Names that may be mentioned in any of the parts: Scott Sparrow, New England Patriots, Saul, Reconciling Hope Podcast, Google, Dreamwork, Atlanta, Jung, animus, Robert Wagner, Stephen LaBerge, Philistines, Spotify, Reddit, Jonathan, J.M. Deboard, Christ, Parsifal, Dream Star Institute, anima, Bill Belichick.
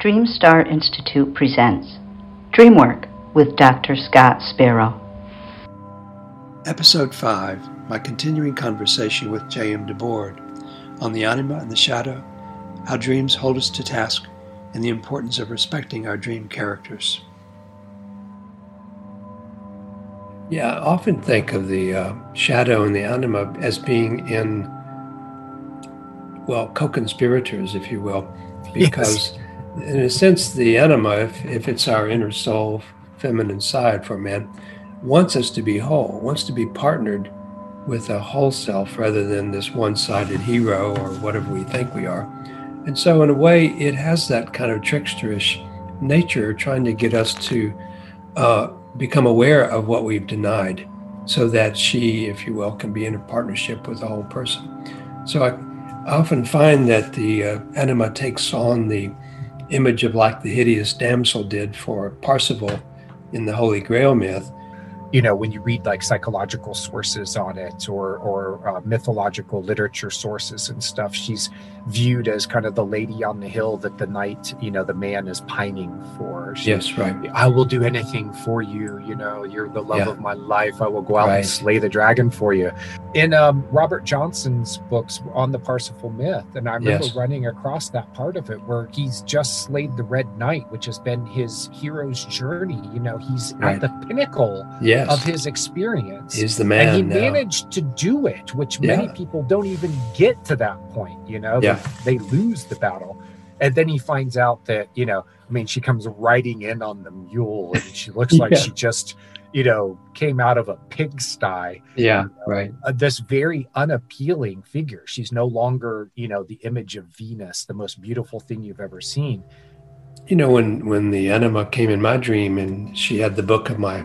Dream Star Institute presents Dreamwork with Dr. Scott Sparrow. Episode 5, my continuing conversation with J.M. Deboard on the anima and the shadow, how dreams hold us to task, and the importance of respecting our dream characters. Yeah, I often think of the shadow and the anima as being in, well, co-conspirators, if you will, because yes. In a sense, the anima, if it's our inner soul, feminine side for men, wants us to be whole, wants to be partnered with a whole self rather than this one-sided hero or whatever we think we are. And so in a way, it has that kind of tricksterish nature trying to get us to become aware of what we've denied so that she, if you will, can be in a partnership with the whole person. So I often find that the anima takes on the image of like the hideous damsel did for Parsifal in the Holy Grail myth. You know, when you read like psychological sources on it or mythological literature sources and stuff, she's viewed as kind of the lady on the hill that the knight, you know, the man is pining for. She's, yes, right. I will do anything for you. You know, you're the love of my life. I will go out and slay the dragon for you. In Robert Johnson's books on the Parsifal myth, and I remember running across that part of it where he's just slayed the Red Knight, which has been his hero's journey. You know, he's at the pinnacle. Yeah. Of his experience. He's the man. And he managed to do it, which many people don't even get to that point, you know? Yeah. They lose the battle. And then he finds out that, you know, I mean, she comes riding in on the mule and she looks like she just, you know, came out of a pigsty. Yeah, you know, right. This very unappealing figure. She's no longer, you know, the image of Venus, the most beautiful thing you've ever seen. You know, when the anima came in my dream and she had the book of my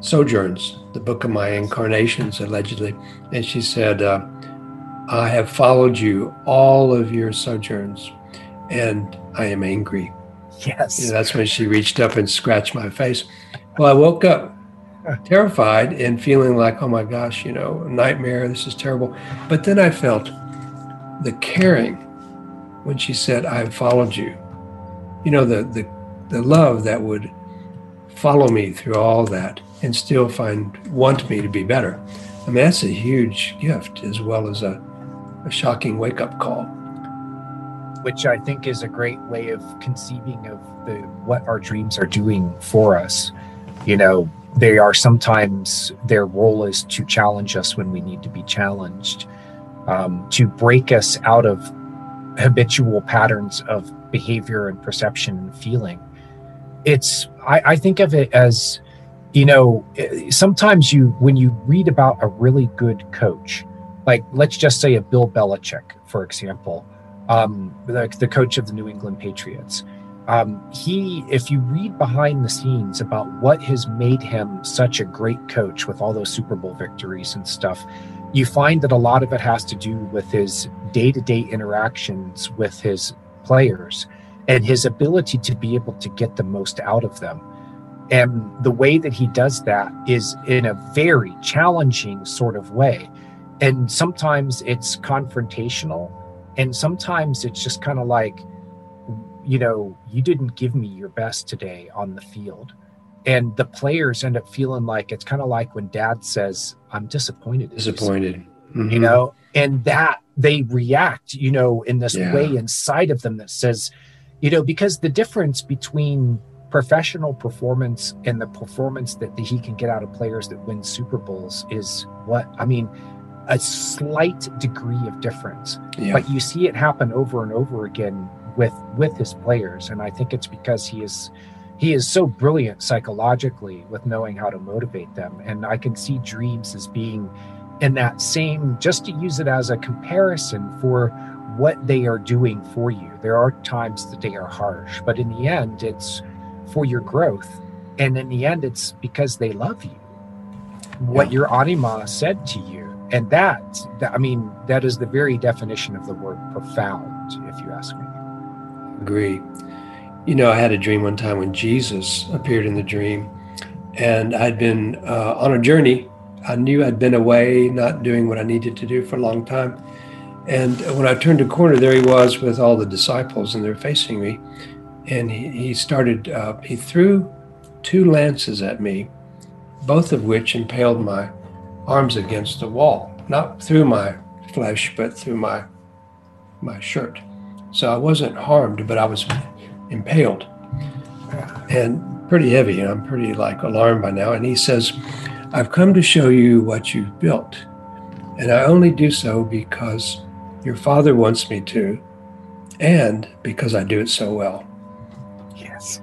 sojourns, the book of my incarnations, allegedly. And she said, I have followed you all of your sojourns, and I am angry. Yes. You know, that's when she reached up and scratched my face. Well, I woke up terrified and feeling like, oh my gosh, you know, nightmare, this is terrible. But then I felt the caring when she said, I have followed you. You know, the love that would follow me through all that and still want me to be better. I mean, that's a huge gift as well as a shocking wake-up call. Which I think is a great way of conceiving of what our dreams are doing for us. You know, they are sometimes, their role is to challenge us when we need to be challenged, to break us out of habitual patterns of behavior and perception and feeling. It's, I think of it as, you know, sometimes when you read about a really good coach, like let's just say a Bill Belichick, for example, the coach of the New England Patriots, if you read behind the scenes about what has made him such a great coach with all those Super Bowl victories and stuff, you find that a lot of it has to do with his day-to-day interactions with his players and his ability to be able to get the most out of them. And the way that he does that is in a very challenging sort of way. And sometimes it's confrontational. And sometimes it's just kind of like, you know, you didn't give me your best today on the field. And the players end up feeling like, it's kind of like when dad says, I'm disappointed. Mm-hmm. You know, and that they react, you know, in this way inside of them that says, you know, because the difference between professional performance and the performance that he can get out of players that win Super Bowls is a slight degree of difference. Yeah. But you see it happen over and over again with his players. And I think it's because he is so brilliant psychologically with knowing how to motivate them. And I can see dreams as being in that same, just to use it as a comparison for what they are doing for you. There are times that they are harsh, but in the end, it's for your growth. And in the end, it's because they love you, what your anima said to you. And that is the very definition of the word profound, if you ask me. Agree. You know, I had a dream one time when Jesus appeared in the dream, and I'd been on a journey. I knew I'd been away, not doing what I needed to do for a long time. And when I turned a corner, there he was with all the disciples, and they're facing me. and he started, he threw two lances at me, both of which impaled my arms against the wall, not through my flesh, but through my shirt. So I wasn't harmed, but I was impaled and pretty heavy. And I'm pretty like alarmed by now. And he says, I've come to show you what you've built. And I only do so because your father wants me to, and because I do it so well. Yes.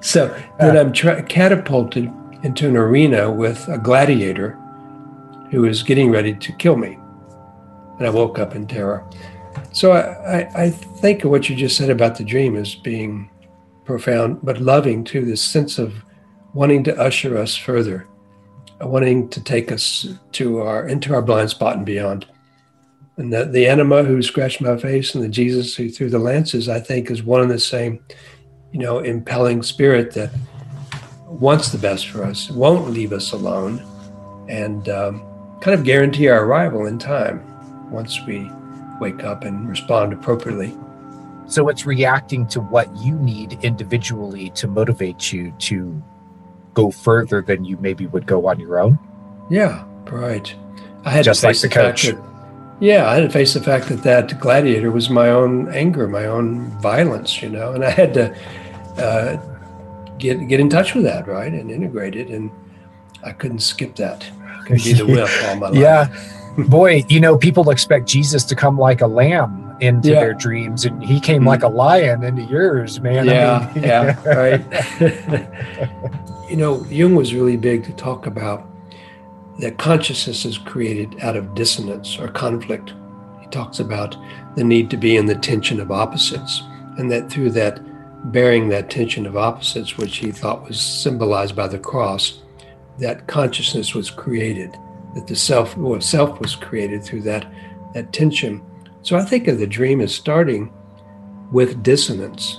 So then I'm catapulted into an arena with a gladiator who is getting ready to kill me. And I woke up in terror. So I think what you just said about the dream as being profound, but loving too, this sense of wanting to usher us further, wanting to take us to into our blind spot and beyond. And the anima who scratched my face and the Jesus who threw the lances, I think, is one and the same, you know, impelling spirit that wants the best for us, won't leave us alone, and kind of guarantee our arrival in time once we wake up and respond appropriately. So it's reacting to what you need individually to motivate you to go further than you maybe would go on your own? Yeah, right. I had just to face like the coach. I had to face the fact that that gladiator was my own anger, my own violence, you know, and I had to get in touch with that, right, and integrate it, and I couldn't skip that. I could be the whip all my life. Yeah, boy, you know, people expect Jesus to come like a lamb into their dreams, and he came like a lion into yours, man. Yeah, I mean, right. You know, Jung was really big to talk about that consciousness is created out of dissonance or conflict. He talks about the need to be in the tension of opposites, and that through that bearing that tension of opposites, which he thought was symbolized by the cross, that consciousness was created, that the self was created through that tension. So I think of the dream as starting with dissonance,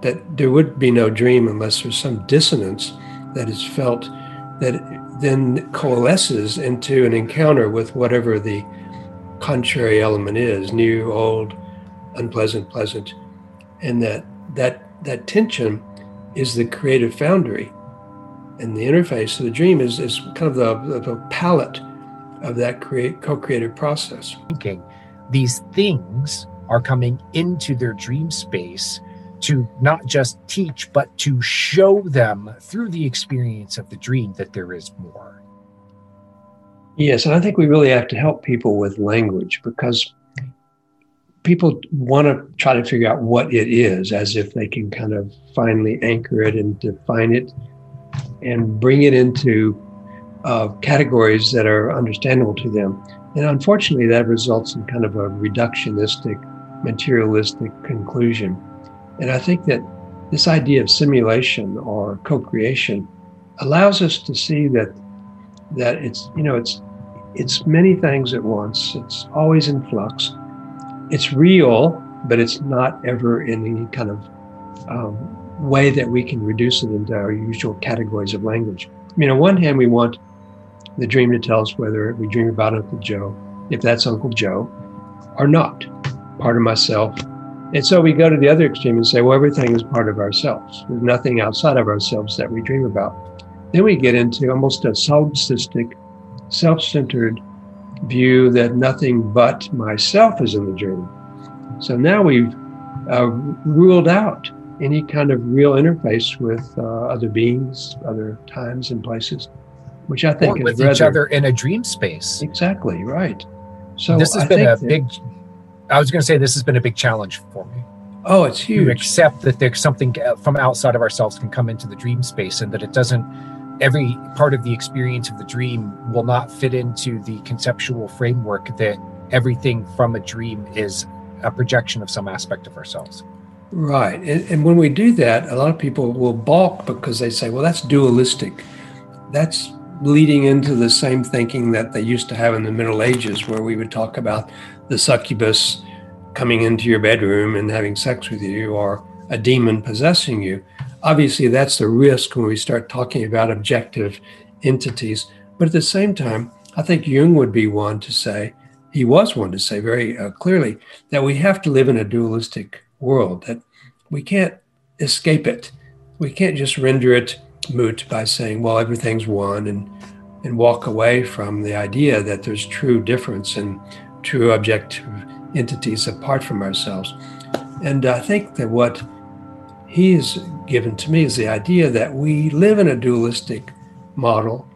that there would be no dream unless there's some dissonance that is felt that then coalesces into an encounter with whatever the contrary element is, new, old, unpleasant, pleasant, and that tension is the creative foundry, and the interface of the dream is kind of the palette of that co-creative process. Thinking these things are coming into their dream space to not just teach, but to show them through the experience of the dream that there is more. Yes, and I think we really have to help people with language, because people want to try to figure out what it is, as if they can kind of finally anchor it and define it and bring it into categories that are understandable to them. And unfortunately, that results in kind of a reductionistic, materialistic conclusion. And I think that this idea of simulation or co-creation allows us to see that it's, you know, it's many things at once. It's always in flux. It's real, but it's not ever in any kind of way that we can reduce it into our usual categories of language. I mean, on one hand, we want the dream to tell us whether we dream about Uncle Joe, if that's Uncle Joe, or not, part of myself. And so we go to the other extreme and say, well, everything is part of ourselves. There's nothing outside of ourselves that we dream about. Then we get into almost a solipsistic, self-centered view that nothing but myself is in the dream. So now we've ruled out any kind of real interface with other beings, other times and places, which I think is rather... with each other in a dream space. Exactly, right. So this has been a big... I was going to say this has been a big challenge for me. Oh, it's huge. To accept that there's something from outside of ourselves can come into the dream space, and that it doesn't, every part of the experience of the dream will not fit into the conceptual framework that everything from a dream is a projection of some aspect of ourselves. Right. And when we do that, a lot of people will balk because they say, well, that's dualistic. That's leading into the same thinking that they used to have in the Middle Ages, where we would talk about the succubus coming into your bedroom and having sex with you, or a demon possessing you. Obviously, that's the risk when we start talking about objective entities. But at the same time, I think Jung would be one to say, he was one to say very clearly, that we have to live in a dualistic world, that we can't escape it. We can't just render it moot by saying, well, everything's one, and walk away from the idea that there's true difference and true objective entities apart from ourselves. And I think that what he's given to me is the idea that we live in a dualistic model.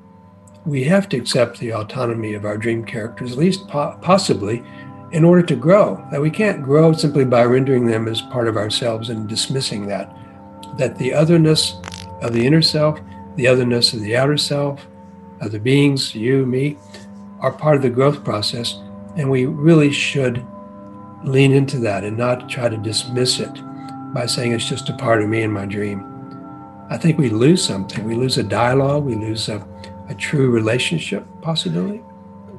We have to accept the autonomy of our dream characters, at least possibly, in order to grow. That we can't grow simply by rendering them as part of ourselves and dismissing that. That the otherness of the inner self, the otherness of the outer self, other beings, you, me, are part of the growth process. And we really should lean into that and not try to dismiss it by saying it's just a part of me and my dream. I think we lose something. We lose a dialogue. We lose a true relationship possibility.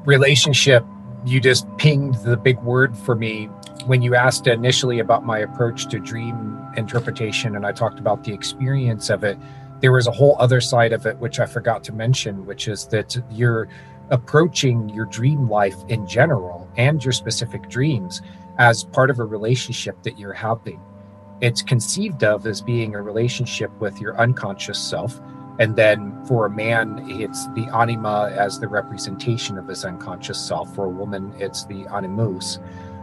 Relationship, you just pinged the big word for me when you asked initially about my approach to dream interpretation, and I talked about the experience of it. There was a whole other side of it, which I forgot to mention, which is that you're approaching your dream life in general and your specific dreams as part of a relationship that you're having. It's conceived of as being a relationship with your unconscious self. And then for a man, it's the anima as the representation of his unconscious self. For a woman, it's the animus.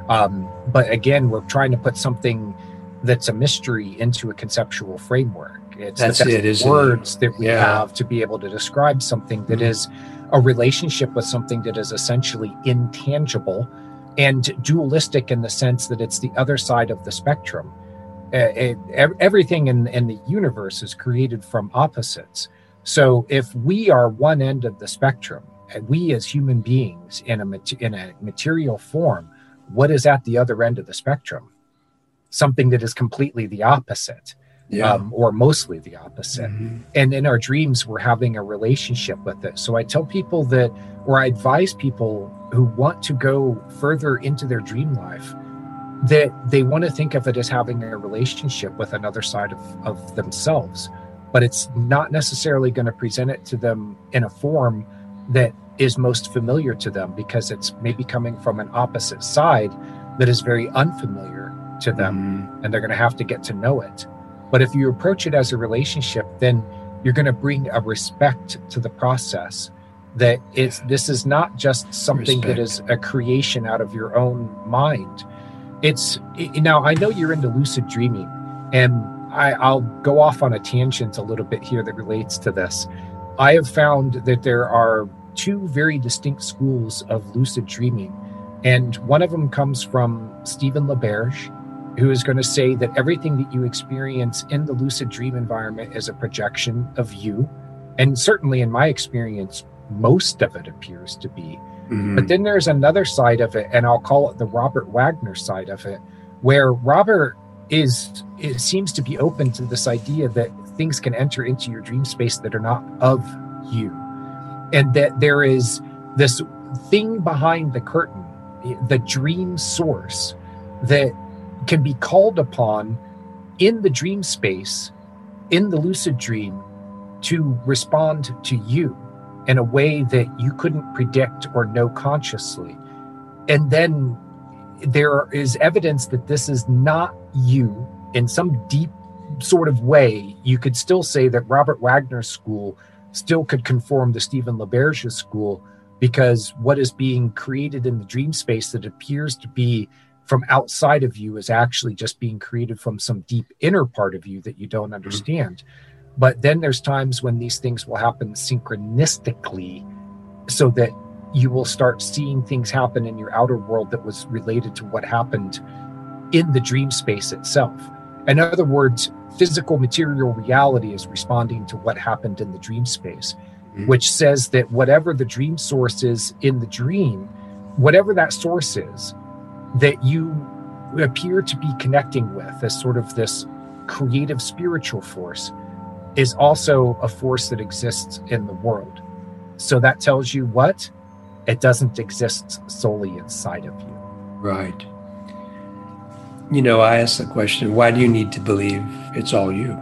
But again, we're trying to put something that's a mystery into a conceptual framework. It's that's the best it, isn't words it? That we have to be able to describe something that is a relationship with something that is essentially intangible and dualistic in the sense that it's the other side of the spectrum. Everything in the universe is created from opposites. So if we are one end of the spectrum, and we as human beings in a material form, what is at the other end of the spectrum? Something that is completely the opposite, or mostly the opposite. Mm-hmm. And in our dreams, we're having a relationship with it. So I tell people that, or I advise people who want to go further into their dream life, that they want to think of it as having a relationship with another side of themselves, but it's not necessarily going to present it to them in a form that is most familiar to them, because it's maybe coming from an opposite side that is very unfamiliar to them, and they're going to have to get to know it. But if you approach it as a relationship, then you're going to bring a respect to the process. That it's this is not just something that is a creation out of your own mind. Now I know you're into lucid dreaming, and I'll go off on a tangent a little bit here that relates to this. I have found that there are two very distinct schools of lucid dreaming, and one of them comes from Stephen LaBerge, who is going to say that everything that you experience in the lucid dream environment is a projection of you. And certainly in my experience, most of it appears to be. Mm-hmm. But then there's another side of it, and I'll call it the Robert Wagner side of it, where Robert seems to be open to this idea that things can enter into your dream space that are not of you, and that there is this thing behind the curtain, the dream source, that can be called upon in the dream space, in the lucid dream, to respond to you in a way that you couldn't predict or know consciously. And then there is evidence that this is not you. In some deep sort of way, you could still say that Robert Wagner's school still could conform to Stephen LaBerge's school, because what is being created in the dream space that appears to be from outside of you is actually just being created from some deep inner part of you that you don't understand. Mm-hmm. But then there's times when these things will happen synchronistically, so that you will start seeing things happen in your outer world that was related to what happened in the dream space itself. In other words, physical material reality is responding to what happened in the dream space, which says that whatever the dream source is in the dream, whatever that source is, that you appear to be connecting with as sort of this creative spiritual force, is also a force that exists in the world. So that tells you what? It doesn't exist solely inside of you. Right. You know, I asked the question, why do you need to believe it's all you?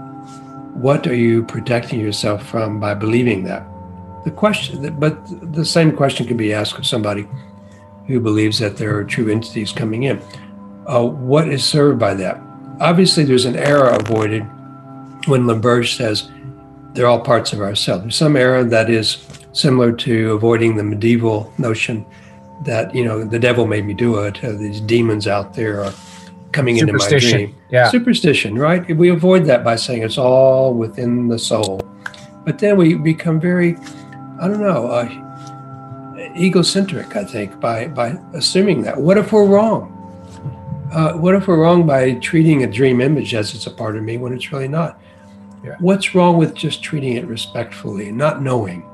What are you protecting yourself from by believing that? But the same question can be asked of somebody who believes that there are true entities coming in. What is served by that? Obviously, there's an error avoided when LaBerge says they're all parts of ourselves. There's some error that is similar to avoiding the medieval notion that, you know, the devil made me do it, these demons out there are coming into my dream. Yeah. Superstition, right? We avoid that by saying it's all within the soul. But then we become very, I don't know, egocentric, I think, by assuming that. What if we're wrong? What if we're wrong by treating a dream image as it's a part of me when it's really not? Yeah. What's wrong with just treating it respectfully and not knowing?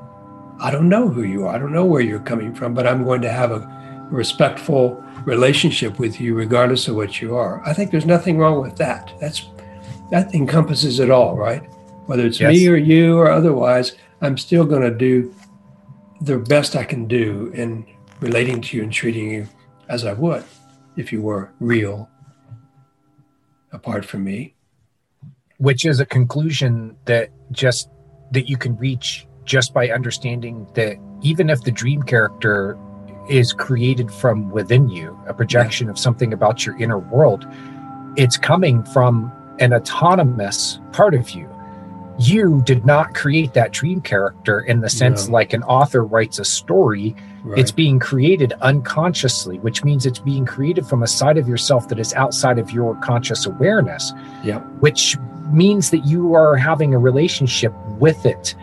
I don't know who you are. I don't know where you're coming from, but I'm going to have a respectful relationship with you regardless of what you are. I think there's nothing wrong with that. That encompasses it all, right? Whether it's me or you or otherwise, I'm still going to do the best I can do in relating to you and treating you as I would if you were real, apart from me. Which is a conclusion that you can reach just by understanding that even if the dream character is created from within you, a projection of something about your inner world, it's coming from an autonomous part of you. You did not create that dream character in the sense like an author writes a story. Right. It's being created unconsciously, which means it's being created from a side of yourself that is outside of your conscious awareness, which means that you are having a relationship with it.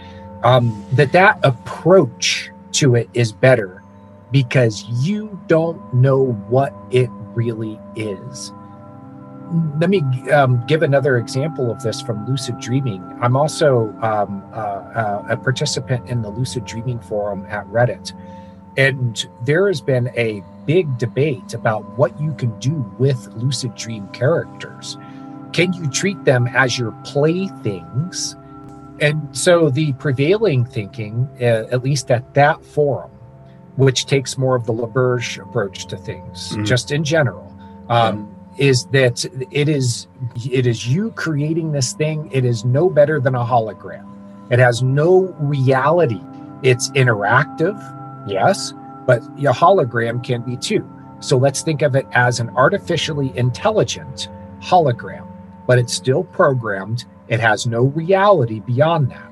That approach to it is better because you don't know what it really is. Let me give another example of this from lucid dreaming. I'm also a participant in the lucid dreaming forum at Reddit. And there has been a big debate about what you can do with lucid dream characters. Can you treat them as your playthings? And so the prevailing thinking, at least at that forum, which takes more of the LaBerge approach to things, just in general, is that it is you creating this thing. It is no better than a hologram. It has no reality. It's interactive, yes, but your hologram can be too. So let's think of it as an artificially intelligent hologram, but it's still programmed. It has no reality beyond that.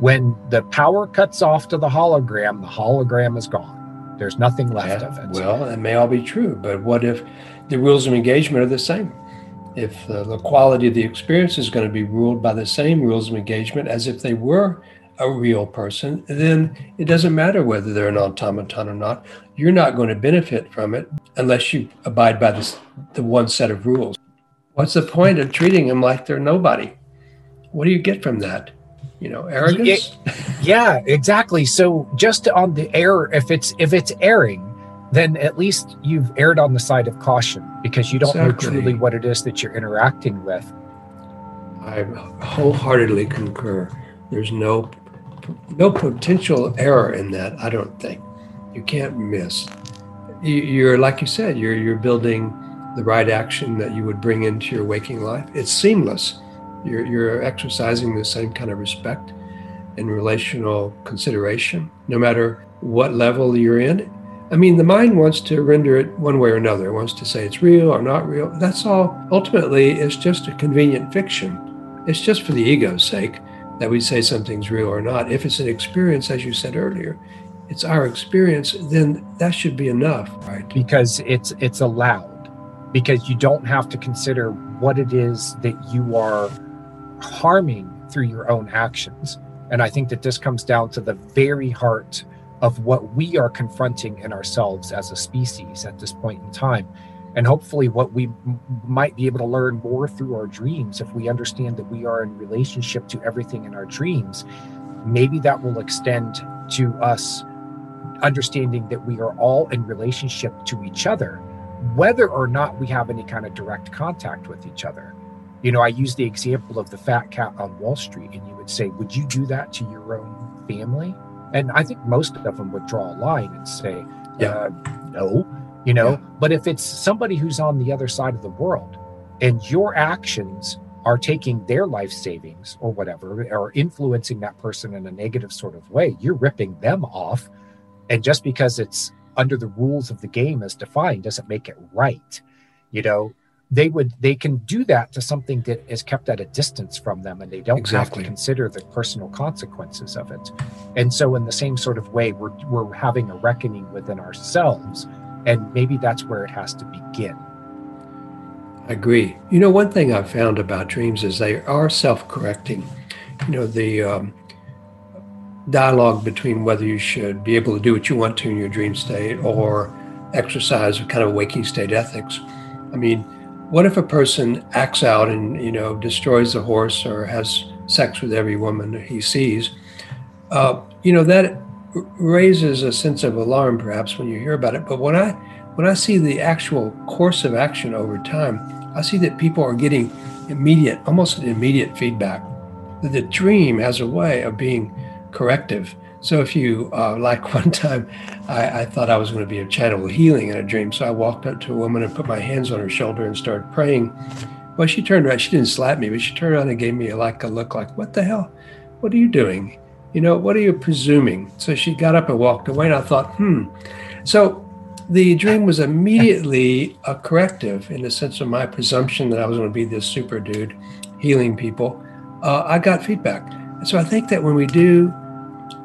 When the power cuts off to the hologram is gone. There's nothing left of it. Well, it may all be true, but what if the rules of engagement are the same? If the quality of the experience is going to be ruled by the same rules of engagement as if they were a real person, then it doesn't matter whether they're an automaton or not. You're not going to benefit from it unless you abide by the one set of rules. What's the point of treating them like they're nobody? What do you get from that? You know, arrogance? Yeah, exactly. So just on the error, if it's erring, then at least you've erred on the side of caution because you don't know truly what it is that you're interacting with. I wholeheartedly concur. There's no potential error in that, I don't think. You can't miss. You're, like you said, you're building the right action that you would bring into your waking life. It's seamless. You're exercising the same kind of respect and relational consideration, no matter what level you're in. I mean, the mind wants to render it one way or another. It wants to say it's real or not real. That's all. Ultimately, it's just a convenient fiction. It's just for the ego's sake that we say something's real or not. If it's an experience, as you said earlier, it's our experience, then that should be enough, right? Because it's allowed. Because you don't have to consider what it is that you are harming through your own actions. And I think that this comes down to the very heart of what we are confronting in ourselves as a species at this point in time. And hopefully what we might be able to learn more through our dreams, if we understand that we are in relationship to everything in our dreams, maybe that will extend to us understanding that we are all in relationship to each other, whether or not we have any kind of direct contact with each other. You know, I use the example of the fat cat on Wall Street, and you would say, would you do that to your own family? And I think most of them would draw a line and say, no, you know, but if it's somebody who's on the other side of the world and your actions are taking their life savings or whatever, or influencing that person in a negative sort of way, you're ripping them off. And just because it's under the rules of the game as defined doesn't make it right. You know, they can do that to something that is kept at a distance from them, and they don't exactly have to consider the personal consequences of it. And so in the same sort of way, we're having a reckoning within ourselves, and maybe that's where it has to begin. I agree. You know, one thing I've found about dreams is they are self-correcting. You know, the dialogue between whether you should be able to do what you want to in your dream state or exercise kind of waking state ethics. I mean, what if a person acts out and, you know, destroys the horse or has sex with every woman he sees? You know, that raises a sense of alarm perhaps when you hear about it. But when I see the actual course of action over time, I see that people are getting almost immediate feedback. The dream has a way of being corrective. So if you, like one time, I thought I was going to be a channel of healing in a dream. So I walked up to a woman and put my hands on her shoulder and started praying. Well, she turned around. She didn't slap me, but she turned around and gave me a look like, what the hell? What are you doing? You know, what are you presuming? So she got up and walked away, and I thought, So the dream was immediately a corrective in the sense of my presumption that I was going to be this super dude healing people. I got feedback. So I think that when we do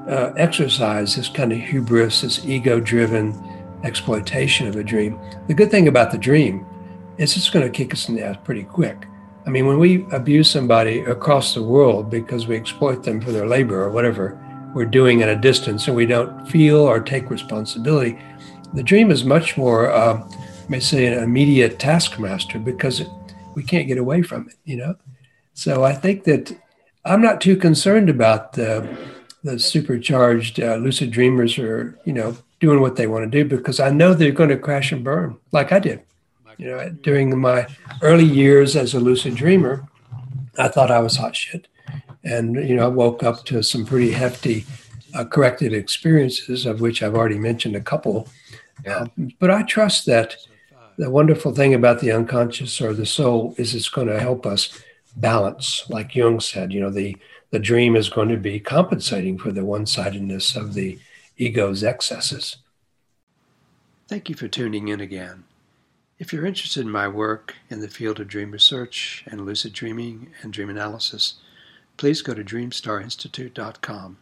exercise this kind of hubris, this ego-driven exploitation of a dream, the good thing about the dream is it's going to kick us in the ass pretty quick. I mean, when we abuse somebody across the world because we exploit them for their labor or whatever we're doing at a distance and we don't feel or take responsibility, the dream is much more, an immediate taskmaster because we can't get away from it, you know? So I think that I'm not too concerned about the supercharged lucid dreamers are, you know, doing what they want to do because I know they're going to crash and burn like I did. You know, during my early years as a lucid dreamer, I thought I was hot shit. And, you know, I woke up to some pretty hefty corrective experiences, of which I've already mentioned a couple. Yeah. But I trust that the wonderful thing about the unconscious or the soul is it's going to help us balance. Like Jung said, you know, the dream is going to be compensating for the one-sidedness of the ego's excesses. Thank you for tuning in again. If you're interested in my work in the field of dream research and lucid dreaming and dream analysis, please go to dreamstarinstitute.com.